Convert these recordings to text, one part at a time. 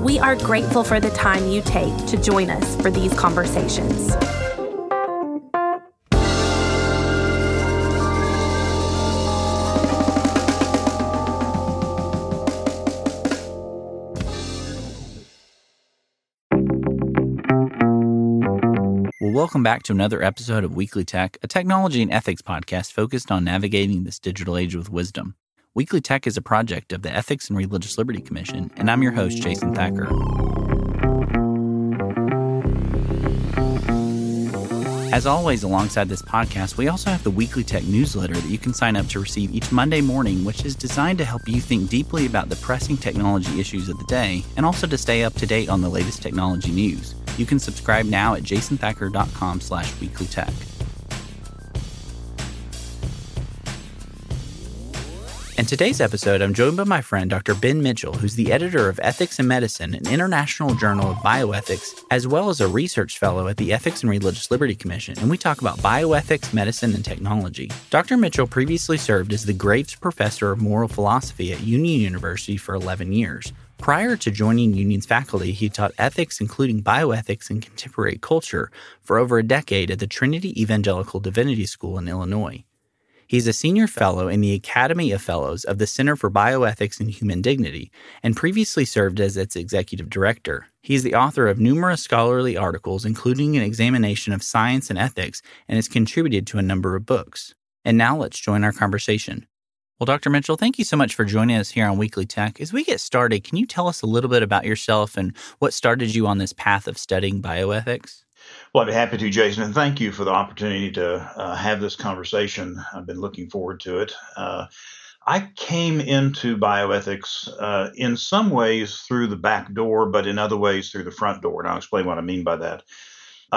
We are grateful for the time you take to join us for these conversations. Welcome back to another episode of Weekly Tech, a technology and ethics podcast focused on navigating this digital age with wisdom. Weekly Tech is a project of the Ethics and Religious Liberty Commission, and I'm your host, Jason Thacker. As always, alongside this podcast, we also have the Weekly Tech newsletter that you can sign up to receive each Monday morning, which is designed to help you think deeply about the pressing technology issues of the day and also to stay up to date on the latest technology news. You can subscribe now at jasonthacker.com/weeklytech. In today's episode, I'm joined by my friend Dr. Ben Mitchell, who's the editor of Ethics and Medicine, an international journal of bioethics, as well as a research fellow at the Ethics and Religious Liberty Commission, and we talk about bioethics, medicine, and technology. Dr. Mitchell previously served as the Graves Professor of Moral Philosophy at Union University for 11 years. Prior to joining Union's faculty, he taught ethics, including bioethics and contemporary culture, for over a decade at the Trinity Evangelical Divinity School in Illinois. He's a senior fellow in the Academy of Fellows of the Center for Bioethics and Human Dignity, and previously served as its executive director. He's the author of numerous scholarly articles, including an examination of science and ethics, and has contributed to a number of books. And now let's join our conversation. Well, Dr. Mitchell, thank you so much for joining us here on Weekly Tech. As we get started, can you tell us a little bit about yourself and what started you on this path of studying bioethics? Well, I'd be happy to, Jason, and thank you for the opportunity to have this conversation. I've been looking forward to it. I came into bioethics in some ways through the back door, but in other ways through the front door, and I'll explain what I mean by that.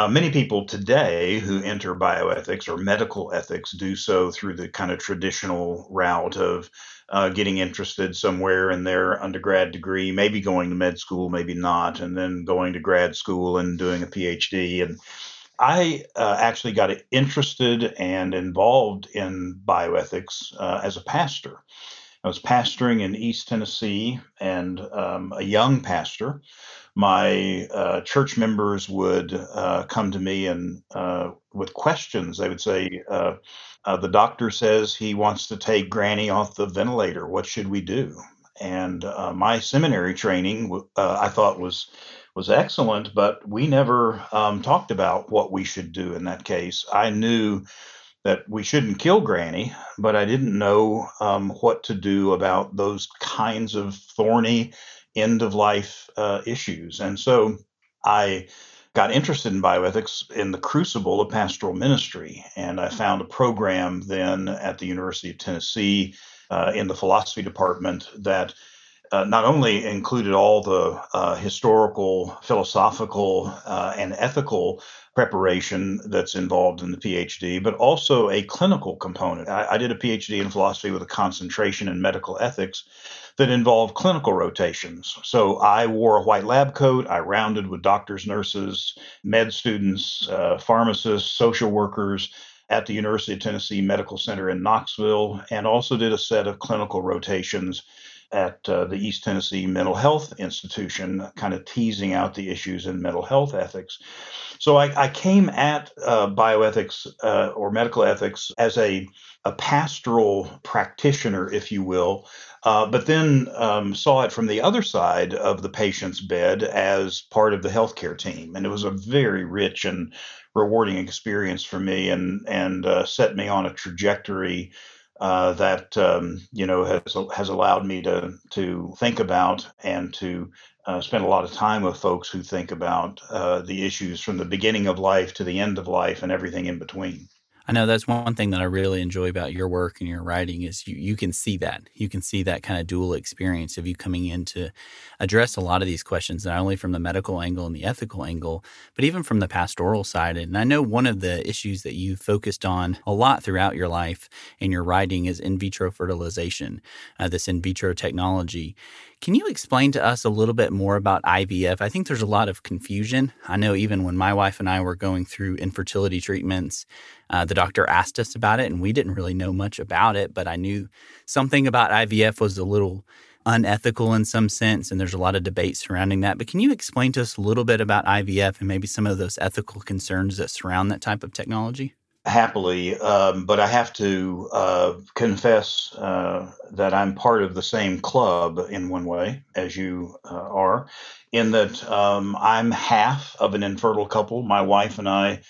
Many people today who enter bioethics or medical ethics do so through the kind of traditional route of getting interested somewhere in their undergrad degree, maybe going to med school, maybe not, and then going to grad school and doing a PhD. And I actually got interested and involved in bioethics as a pastor. I was pastoring in East Tennessee and a young pastor. My church members would come to me and with questions. They would say, the doctor says he wants to take Granny off the ventilator. What should we do? And my seminary training, I thought, was excellent, but we never talked about what we should do in that case. I knew that we shouldn't kill Granny, but I didn't know what to do about those kinds of thorny end-of-life issues. And so I got interested in bioethics in the crucible of pastoral ministry, and I found a program then at the University of Tennessee in the philosophy department that not only included all the historical, philosophical, and ethical preparation that's involved in the PhD, but also a clinical component. I did a PhD in philosophy with a concentration in medical ethics that involved clinical rotations. So I wore a white lab coat. I rounded with doctors, nurses, med students, pharmacists, social workers at the University of Tennessee Medical Center in Knoxville, and also did a set of clinical rotations at the East Tennessee Mental Health Institution, kind of teasing out the issues in mental health ethics. So I came at bioethics or medical ethics as a pastoral practitioner, if you will, but then saw it from the other side of the patient's bed as part of the healthcare team. And it was a very rich and rewarding experience for me and set me on a trajectory that has allowed me to think about and to spend a lot of time with folks who think about the issues from the beginning of life to the end of life and everything in between. I know that's one thing that I really enjoy about your work and your writing is you can see that. You can see that kind of dual experience of you coming in to address a lot of these questions, not only from the medical angle and the ethical angle, but even from the pastoral side. And I know one of the issues that you focused on a lot throughout your life and your writing is in vitro fertilization, this in vitro technology. Can you explain to us a little bit more about IVF? I think there's a lot of confusion. I know even when my wife and I were going through infertility treatments, the doctor asked us about it, and we didn't really know much about it, but I knew something about IVF was a little unethical in some sense, and there's a lot of debate surrounding that. But can you explain to us a little bit about IVF and maybe some of those ethical concerns that surround that type of technology? Happily, but I have to confess that I'm part of the same club in one way as you are, in that I'm half of an infertile couple. My wife and I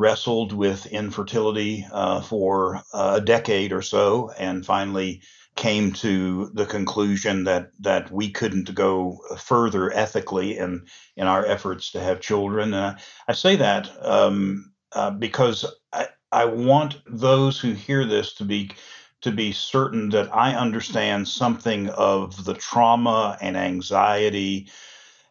wrestled with infertility for a decade or so and finally came to the conclusion that we couldn't go further ethically in our efforts to have children. And I say that because I want those who hear this to be certain that I understand something of the trauma and anxiety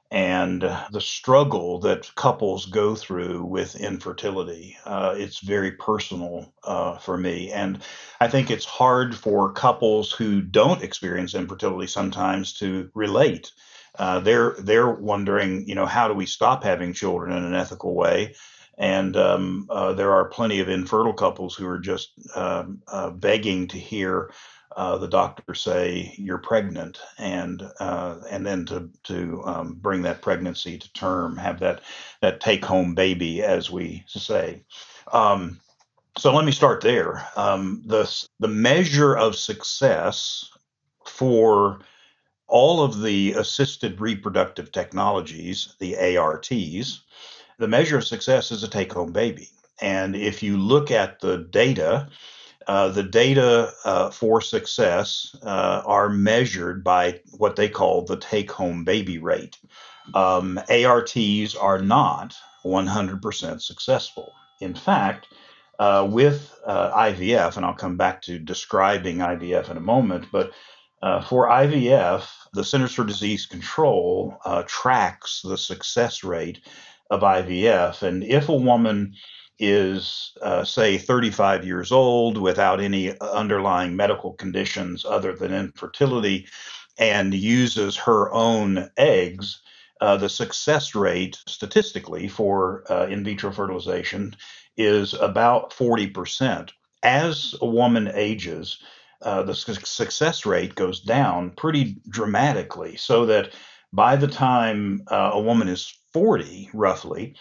and the struggle that couples go through with infertility. It's very personal for me. And I think it's hard for couples who don't experience infertility sometimes to relate. They're wondering, how do we stop having children in an ethical way? And there are plenty of infertile couples who are just begging to hear the doctor say you're pregnant, and then to bring that pregnancy to term, have that take home baby, as we say. So let me start there. The measure of success for all of the assisted reproductive technologies, the ARTs. The measure of success is a take-home baby. And if you look at the data for success are measured by what they call the take-home baby rate. ARTs are not 100% successful. In fact, with IVF, and I'll come back to describing IVF in a moment, but for IVF, the Centers for Disease Control tracks the success rate of IVF. And if a woman is, say, 35 years old without any underlying medical conditions other than infertility and uses her own eggs, the success rate statistically for in vitro fertilization is about 40%. As a woman ages, the success rate goes down pretty dramatically, so that by the time a woman is 40, roughly,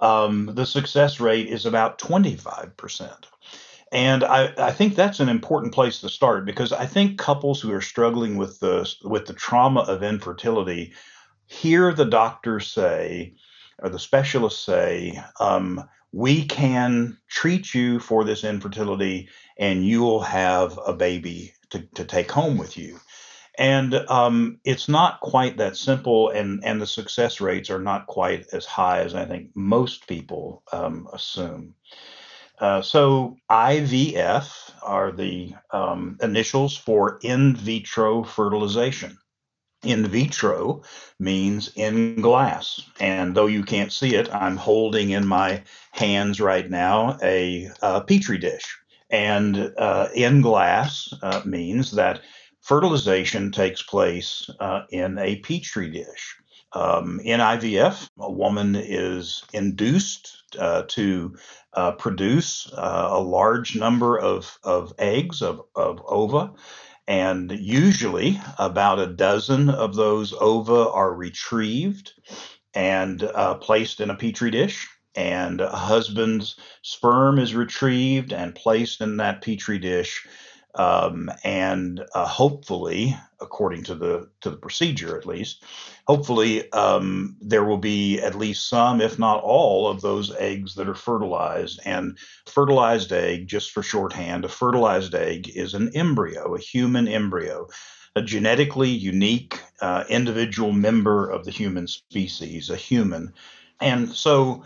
the success rate is about 25%. And I think that's an important place to start, because I think couples who are struggling with the trauma of infertility hear the doctor say, or the specialist say, we can treat you for this infertility and you will have a baby to take home with you. And it's not quite that simple, and the success rates are not quite as high as I think most people assume. So IVF are the initials for in vitro fertilization. In vitro means in glass, and though you can't see it, I'm holding in my hands right now a petri dish. And in glass means that fertilization takes place in a petri dish. In IVF, a woman is induced to produce a large number of eggs, of ova, and usually about a dozen of those ova are retrieved and placed in a petri dish. And a husband's sperm is retrieved and placed in that petri dish. And hopefully, according to the procedure at least, hopefully there will be at least some, if not all, of those eggs that are fertilized. And fertilized egg, just for shorthand, a fertilized egg is an embryo, a human embryo, a genetically unique individual member of the human species, a human. And so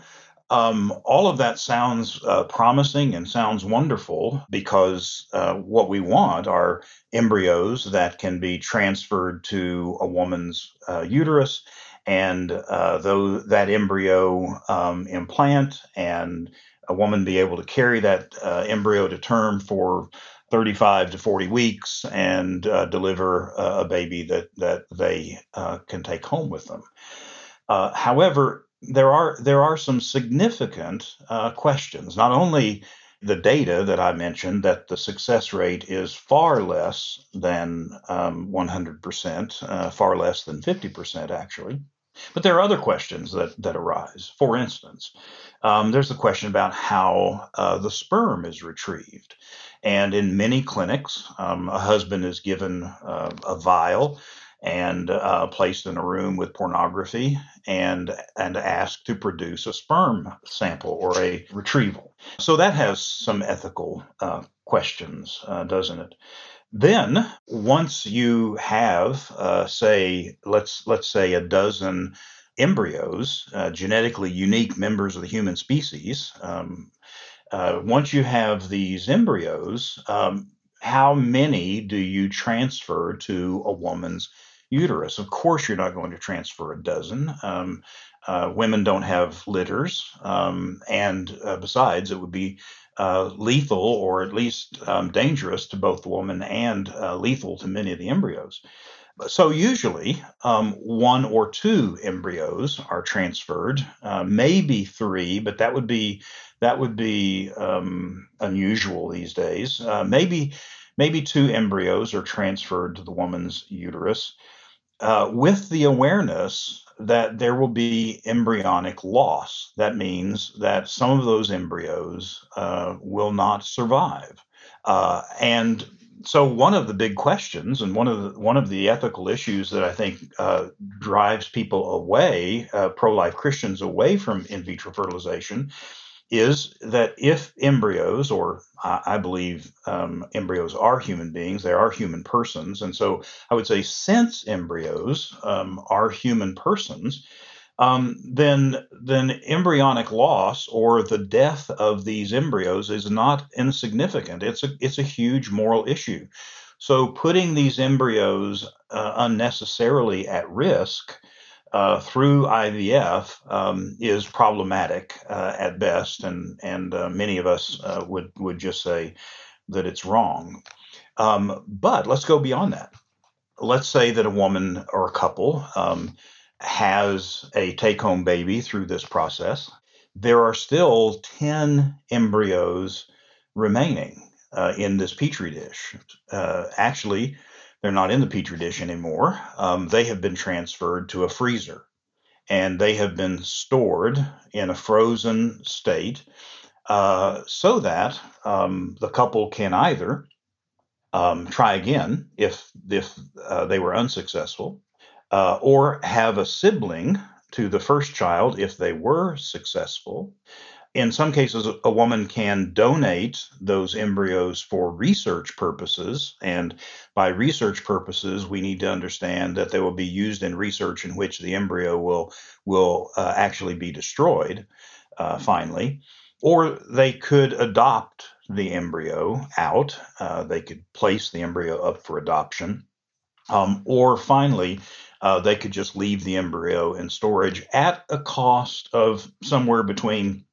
All of that sounds promising and sounds wonderful, because what we want are embryos that can be transferred to a woman's uterus, and that embryo implant, and a woman be able to carry that embryo to term for 35 to 40 weeks and deliver a baby that they can take home with them. However, there are some significant questions. Not only the data that I mentioned, that the success rate is far less than 100%, far less than 50% actually, but there are other questions that arise. For instance, there's the question about how the sperm is retrieved. And in many clinics, a husband is given a vial and placed in a room with pornography and asked to produce a sperm sample or a retrieval. So that has some ethical questions, doesn't it? Then once you have, say, let's say a dozen embryos, genetically unique members of the human species, once you have these embryos, how many do you transfer to a woman's uterus? Of course, you're not going to transfer a dozen. Women don't have litters. And besides, it would be lethal, or at least dangerous to both the woman, and lethal to many of the embryos. So usually one or two embryos are transferred, maybe three, but that would be unusual these days. Maybe two embryos are transferred to the woman's uterus, with the awareness that there will be embryonic loss. That means that some of those embryos will not survive, and so one of the big questions, and one of the ethical issues that I think drives people away, pro-life Christians away from in vitro fertilization, is that if embryos, or I believe embryos are human beings, they are human persons, and so I would say since embryos are human persons, then embryonic loss, or the death of these embryos, is not insignificant. It's a huge moral issue. So putting these embryos unnecessarily at risk through IVF is problematic at best, and many of us would just say that it's wrong. But let's go beyond that. Let's say that a woman or a couple has a take-home baby through this process. There are still 10 embryos remaining in this petri dish. Actually, they're not in the petri dish anymore. They have been transferred to a freezer, and they have been stored in a frozen state so that the couple can either try again if they were unsuccessful, or have a sibling to the first child if they were successful. In some cases, a woman can donate those embryos for research purposes. And by research purposes, we need to understand that they will be used in research in which the embryo will actually be destroyed, finally. Or they could adopt the embryo out. They could place the embryo up for adoption. Or finally, they could just leave the embryo in storage at a cost of somewhere between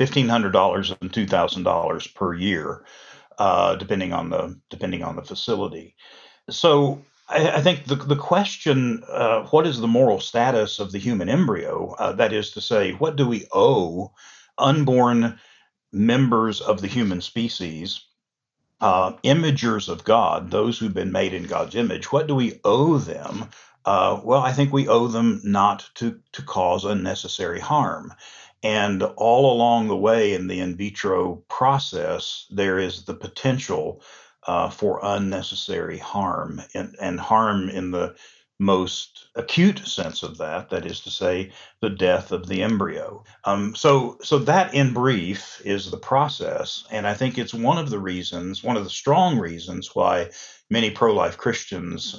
$1,500 and $2,000 per year, depending on the facility. So I think the question, what is the moral status of the human embryo? That is to say, what do we owe unborn members of the human species, imagers of God, those who've been made in God's image? What do we owe them? Well, I think we owe them not to cause unnecessary harm. And all along the way in the in vitro process, there is the potential for unnecessary harm, and harm in the most acute sense of that, that is to say, the death of the embryo. So that, in brief, is the process. And I think it's one of the strong reasons why many pro-life Christians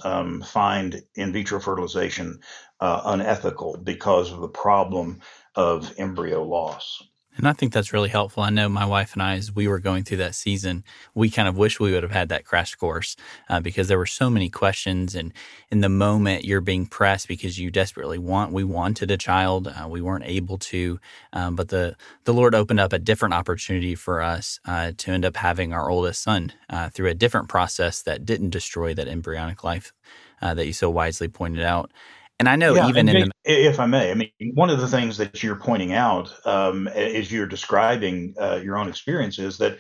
find in vitro fertilization unethical, because of the problem of embryo loss. And I think that's really helpful. I know my wife and I, as we were going through that season, we kind of wish we would have had that crash course because there were so many questions. And in the moment you're being pressed because you desperately wanted a child. We weren't able to, but the Lord opened up a different opportunity for us to end up having our oldest son through a different process that didn't destroy that embryonic life that you so wisely pointed out. And I know if I may, I mean, one of the things that you're pointing out as you're describing your own experience is that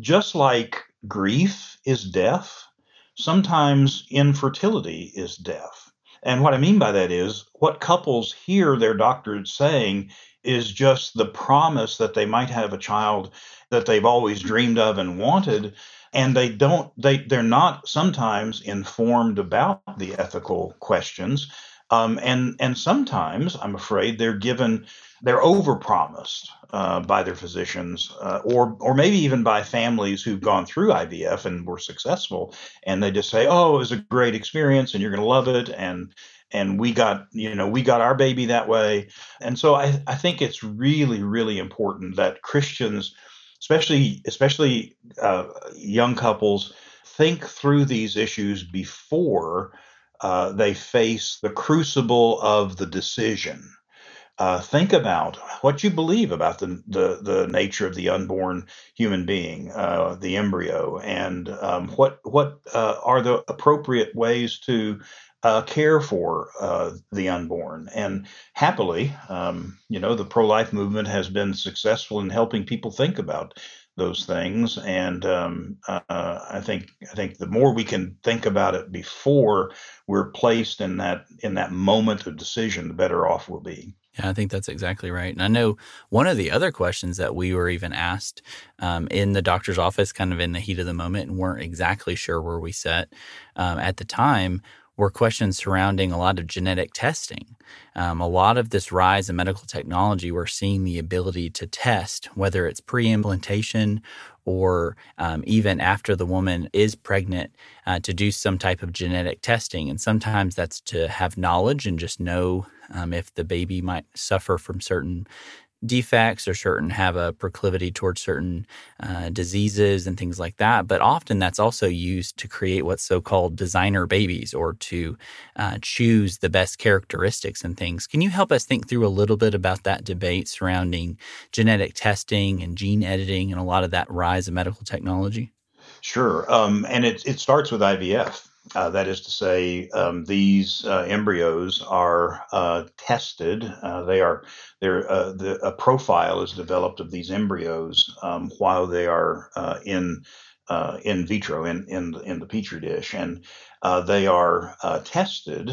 just like grief is death, sometimes infertility is death. And what I mean by that is what couples hear their doctors saying is just the promise that they might have a child that they've always dreamed of and wanted. And they're not sometimes informed about the ethical questions. And sometimes, I'm afraid, they're overpromised by their physicians or maybe even by families who've gone through IVF and were successful. And they just say, oh, it was a great experience and you're going to love it. And we got our baby that way. And so I think it's really, really important that Christians, especially young couples, think through these issues before they face the crucible of the decision. Think about what you believe about the nature of the unborn human being, the embryo, and what are the appropriate ways to care for the unborn. And happily, the pro-life movement has been successful in helping people think about those things. And I think the more we can think about it before we're placed in that moment of decision, the better off we'll be. Yeah, I think that's exactly right. And I know one of the other questions that we were even asked in the doctor's office, kind of in the heat of the moment, and weren't exactly sure where we sat at the time, were questions surrounding a lot of genetic testing. A lot of this rise in medical technology, we're seeing the ability to test, whether it's pre-implantation or even after the woman is pregnant, to do some type of genetic testing. And sometimes that's to have knowledge and just know if the baby might suffer from certain defects or have a proclivity towards certain diseases and things like that. But often that's also used to create what's so-called designer babies or to choose the best characteristics and things. Can you help us think through a little bit about that debate surrounding genetic testing and gene editing and a lot of that rise of medical technology? Sure. And it starts with IVF. That is to say, these embryos are tested. A profile is developed of these embryos while they are in vitro in the petri dish, and they are tested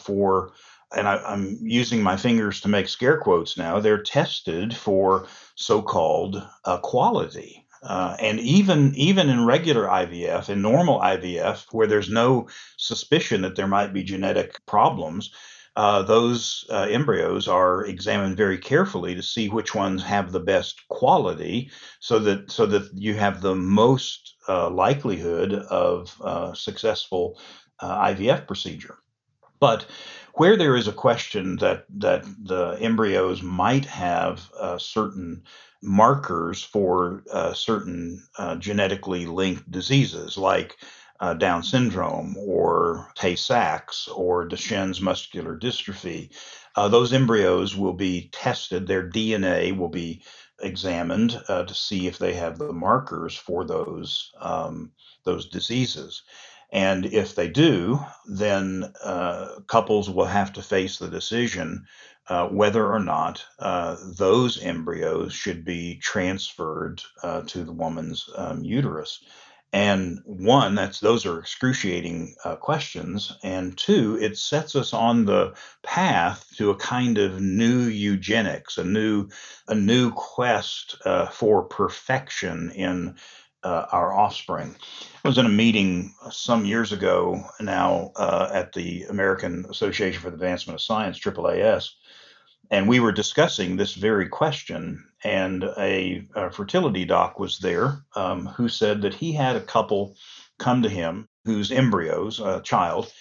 for. And I'm using my fingers to make scare quotes now. They're tested for so-called quality. And even in regular IVF, in normal IVF, where there's no suspicion that there might be genetic problems, those embryos are examined very carefully to see which ones have the best quality, so that you have the most likelihood of successful IVF procedure. But where there is a question that the embryos might have certain markers for certain genetically linked diseases like Down syndrome or Tay-Sachs or Duchenne's muscular dystrophy, those embryos will be tested. Their DNA will be examined to see if they have the markers for those diseases. And if they do, then couples will have to face the decision whether or not those embryos should be transferred to the woman's uterus. And one, those are excruciating questions. And two, it sets us on the path to a kind of new eugenics, a new quest for perfection in our offspring. I was in a meeting some years ago now at the American Association for the Advancement of Science, AAAS, and we were discussing this very question. And a fertility doc was there who said that he had a couple come to him whose embryos, a child,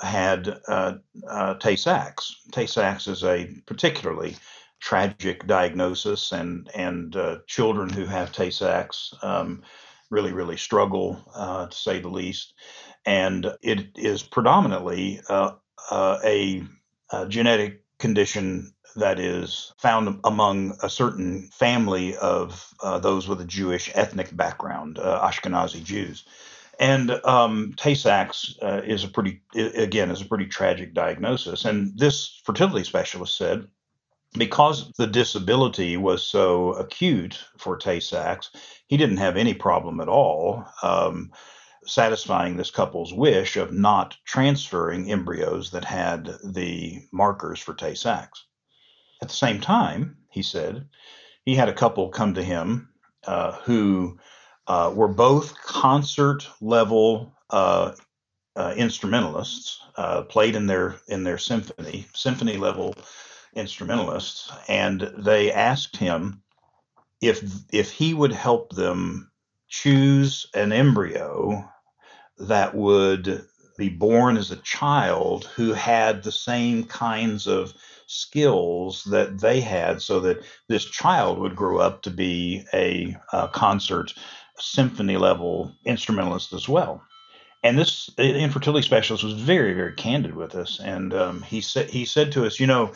had Tay-Sachs. Tay-Sachs is a particularly tragic diagnosis, and children who have Tay-Sachs really struggle, to say the least. And it is predominantly a genetic condition that is found among a certain family of those with a Jewish ethnic background, Ashkenazi Jews. And Tay-Sachs is a pretty tragic diagnosis. And this fertility specialist said, because the disability was so acute for Tay-Sachs, he didn't have any problem at all satisfying this couple's wish of not transferring embryos that had the markers for Tay-Sachs. At the same time, he said, he had a couple come to him who were both concert-level instrumentalists, played in their symphony-level instrumentalists, and they asked him if he would help them choose an embryo that would be born as a child who had the same kinds of skills that they had, so that this child would grow up to be a concert symphony level instrumentalist as well. And this infertility specialist was very, very candid with us. And he said to us, you know,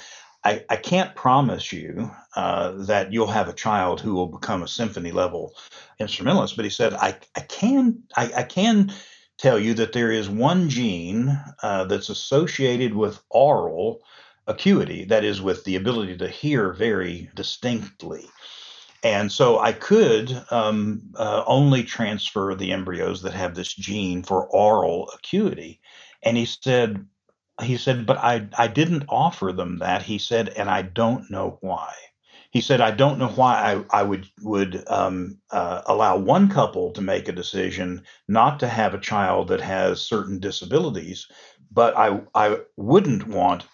I can't promise you that you'll have a child who will become a symphony level instrumentalist. But he said, I can tell you that there is one gene that's associated with aural acuity, that is, with the ability to hear very distinctly. And so I could only transfer the embryos that have this gene for aural acuity. And he said, but I didn't offer them that. He said, and I don't know why. He said, I don't know why I would allow one couple to make a decision not to have a child that has certain disabilities, but I wouldn't want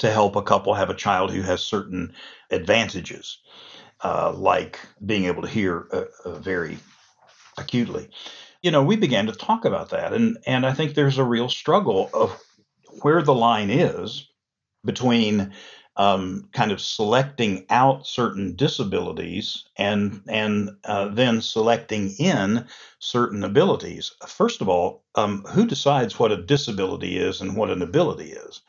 to help a couple have a child who has certain advantages, like being able to hear very acutely. You know, we began to talk about that. And I think there's a real struggle of where the line is between kind of selecting out certain disabilities and then selecting in certain abilities. First of all, who decides what a disability is and what an ability is?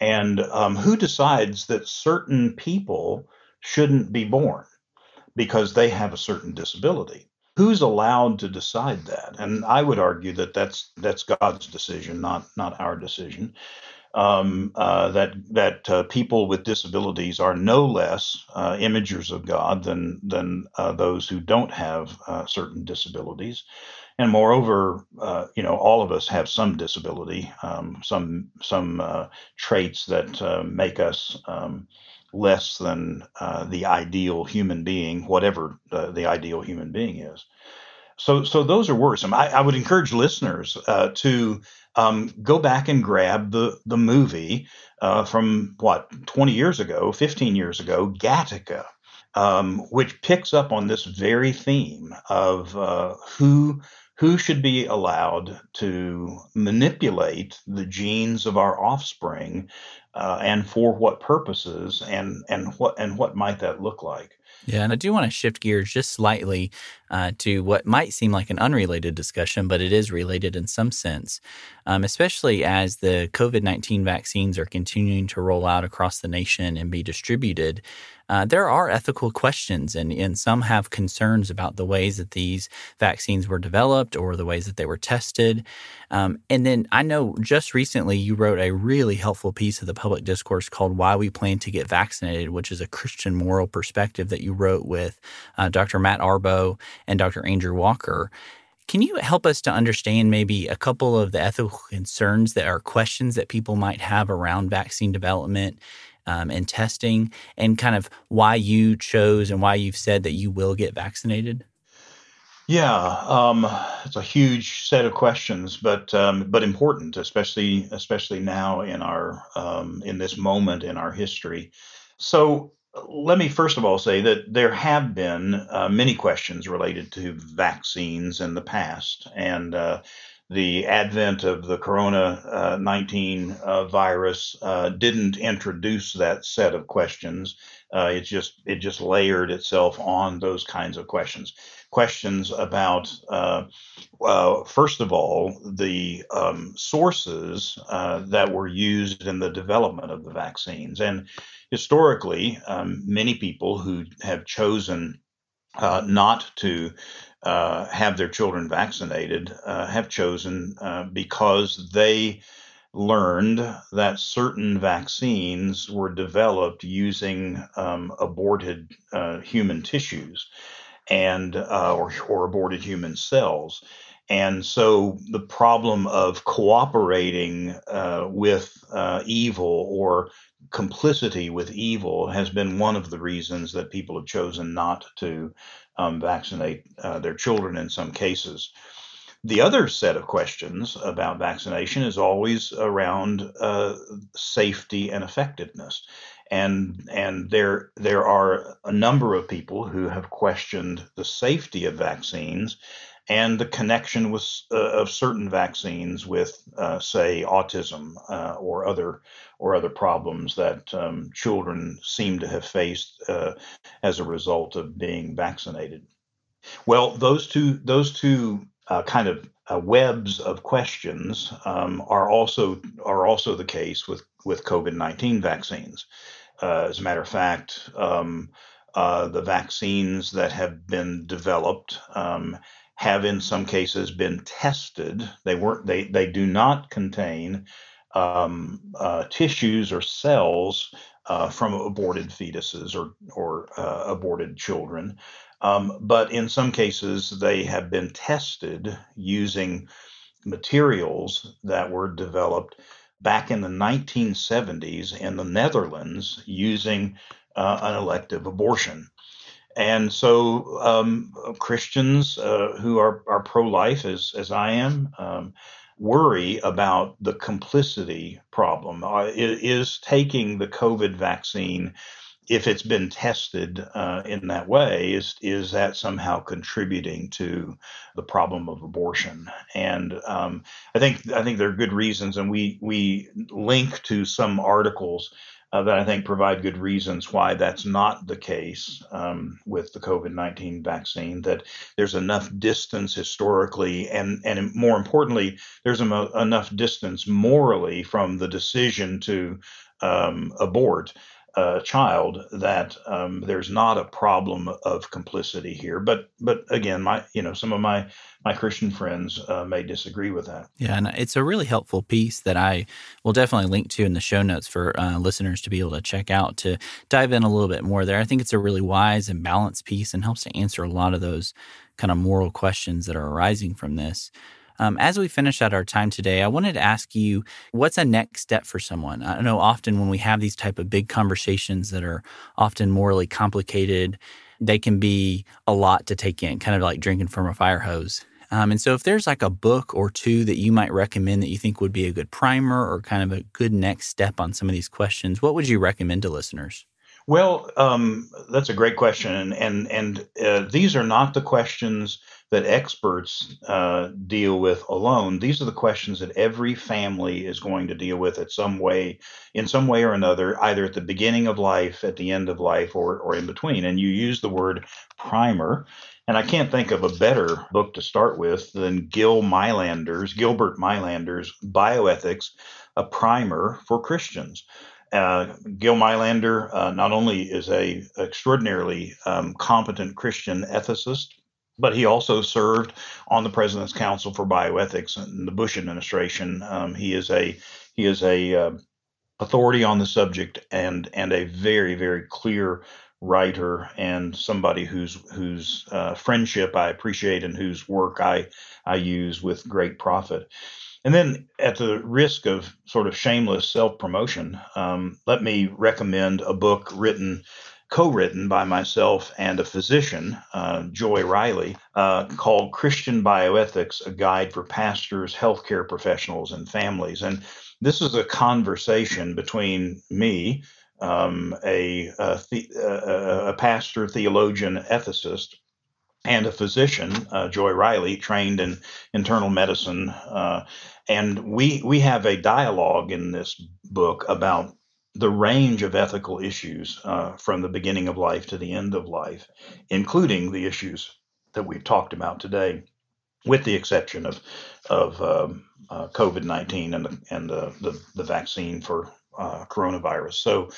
And who decides that certain people shouldn't be born because they have a certain disability? Who's allowed to decide that? And I would argue that that's God's decision, not our decision. That people with disabilities are no less imagers of God than those who don't have certain disabilities. And moreover, all of us have some disability, some traits that make us less than the ideal human being, whatever the ideal human being is. So those are worrisome. I would encourage listeners to go back and grab the movie from 15 years ago, Gattaca, which picks up on this very theme of who should be allowed to manipulate the genes of our offspring, and for what purposes, and what might that look like? Yeah, and I do want to shift gears just slightly to what might seem like an unrelated discussion, but it is related in some sense, especially as the COVID-19 vaccines are continuing to roll out across the nation and be distributed. There are ethical questions, and some have concerns about the ways that these vaccines were developed or the ways that they were tested. And then I know just recently you wrote a really helpful piece of the public discourse called Why We Plan to Get Vaccinated, which is a Christian moral perspective that you wrote with Dr. Matt Arbo and Dr. Andrew Walker. Can you help us to understand maybe a couple of the ethical concerns that are questions that people might have around vaccine development and testing, and kind of why you chose and why you've said that you will get vaccinated? Yeah, it's a huge set of questions, but important, especially now in our in this moment in our history. So let me first of all say that there have been many questions related to vaccines in the past, and the advent of the corona-19 virus didn't introduce that set of questions. It just layered itself on those kinds of questions. Questions about, first of all, the sources that were used in the development of the vaccines. And historically, many people who have chosen not to have their children vaccinated have chosen because they learned that certain vaccines were developed using aborted human tissues and or aborted human cells. And so the problem of cooperating with evil or complicity with evil has been one of the reasons that people have chosen not to vaccinate their children in some cases. The other set of questions about vaccination is always around safety and effectiveness. And there are a number of people who have questioned the safety of vaccines and the connection with of certain vaccines with, say, autism or other problems that children seem to have faced as a result of being vaccinated. Well, those two kind of webs of questions are also the case with COVID-19 vaccines. As a matter of fact, the vaccines that have been developed have in some cases been tested. They do not contain tissues or cells from aborted fetuses or aborted children. But in some cases, they have been tested using materials that were developed back in the 1970s in the Netherlands using an elective abortion. And so Christians who are pro-life, as I am, worry about the complicity problem. Is taking the COVID vaccine, if it's been tested in that way, is that somehow contributing to the problem of abortion? And I think there are good reasons, and we link to some articles that I think provide good reasons why that's not the case with the COVID-19 vaccine, that there's enough distance historically and more importantly, there's enough distance morally from the decision to abort a child that there's not a problem of complicity here. But again, some of my Christian friends may disagree with that. Yeah, and it's a really helpful piece that I will definitely link to in the show notes for listeners to be able to check out to dive in a little bit more there. I think it's a really wise and balanced piece and helps to answer a lot of those kind of moral questions that are arising from this. As we finish out our time today, I wanted to ask you, what's a next step for someone? I know often when we have these type of big conversations that are often morally complicated, they can be a lot to take in, kind of like drinking from a fire hose. And so if there's like a book or two that you might recommend that you think would be a good primer or kind of a good next step on some of these questions, what would you recommend to listeners? Well, that's a great question. And these are not the questions that experts deal with alone. These are the questions that every family is going to deal with in some way or another, either at the beginning of life, at the end of life, or in between. And you use the word primer. And I can't think of a better book to start with than Gilbert Mylander's Bioethics, A Primer for Christians. Gil Mylander not only is an extraordinarily competent Christian ethicist, but he also served on the President's Council for Bioethics in the Bush administration. He is a authority on the subject and a very, very clear writer and somebody whose friendship I appreciate and whose work I use with great profit. And then at the risk of sort of shameless self-promotion, let me recommend a book co-written by myself and a physician, Joy Riley, called Christian Bioethics, A Guide for Pastors, Healthcare Professionals, and Families. And this is a conversation between me, a pastor, theologian, ethicist, and a physician, Joy Riley, trained in internal medicine. And we have a dialogue in this book about the range of ethical issues from the beginning of life to the end of life, including the issues that we've talked about today, with the exception of COVID-19 and the vaccine for coronavirus. So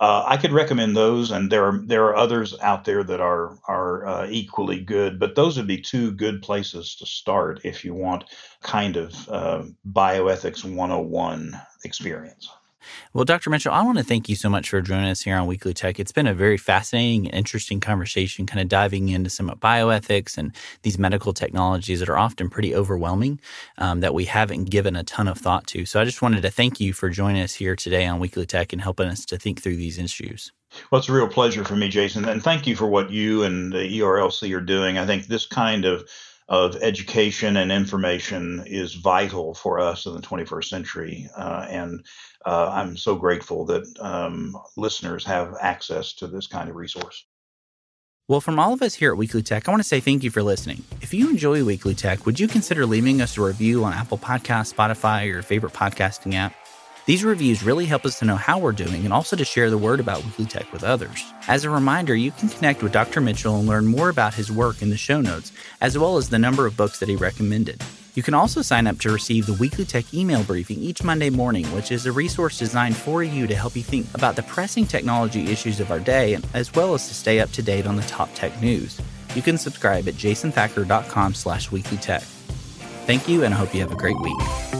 I could recommend those, and there are others out there that are equally good, but those would be two good places to start if you want kind of bioethics 101 experience. Well, Dr. Mitchell, I want to thank you so much for joining us here on Weekly Tech. It's been a very fascinating and interesting conversation, kind of diving into some bioethics and these medical technologies that are often pretty overwhelming that we haven't given a ton of thought to. So I just wanted to thank you for joining us here today on Weekly Tech and helping us to think through these issues. Well, it's a real pleasure for me, Jason, and thank you for what you and the ERLC are doing. I think this kind of education and information is vital for us in the 21st century. And I'm so grateful that listeners have access to this kind of resource. Well, from all of us here at Weekly Tech, I want to say thank you for listening. If you enjoy Weekly Tech, would you consider leaving us a review on Apple Podcasts, Spotify, or your favorite podcasting app? These reviews really help us to know how we're doing and also to share the word about Weekly Tech with others. As a reminder, you can connect with Dr. Mitchell and learn more about his work in the show notes, as well as the number of books that he recommended. You can also sign up to receive the Weekly Tech email briefing each Monday morning, which is a resource designed for you to help you think about the pressing technology issues of our day, as well as to stay up to date on the top tech news. You can subscribe at jasonthacker.com/weeklytech. Thank you, and I hope you have a great week.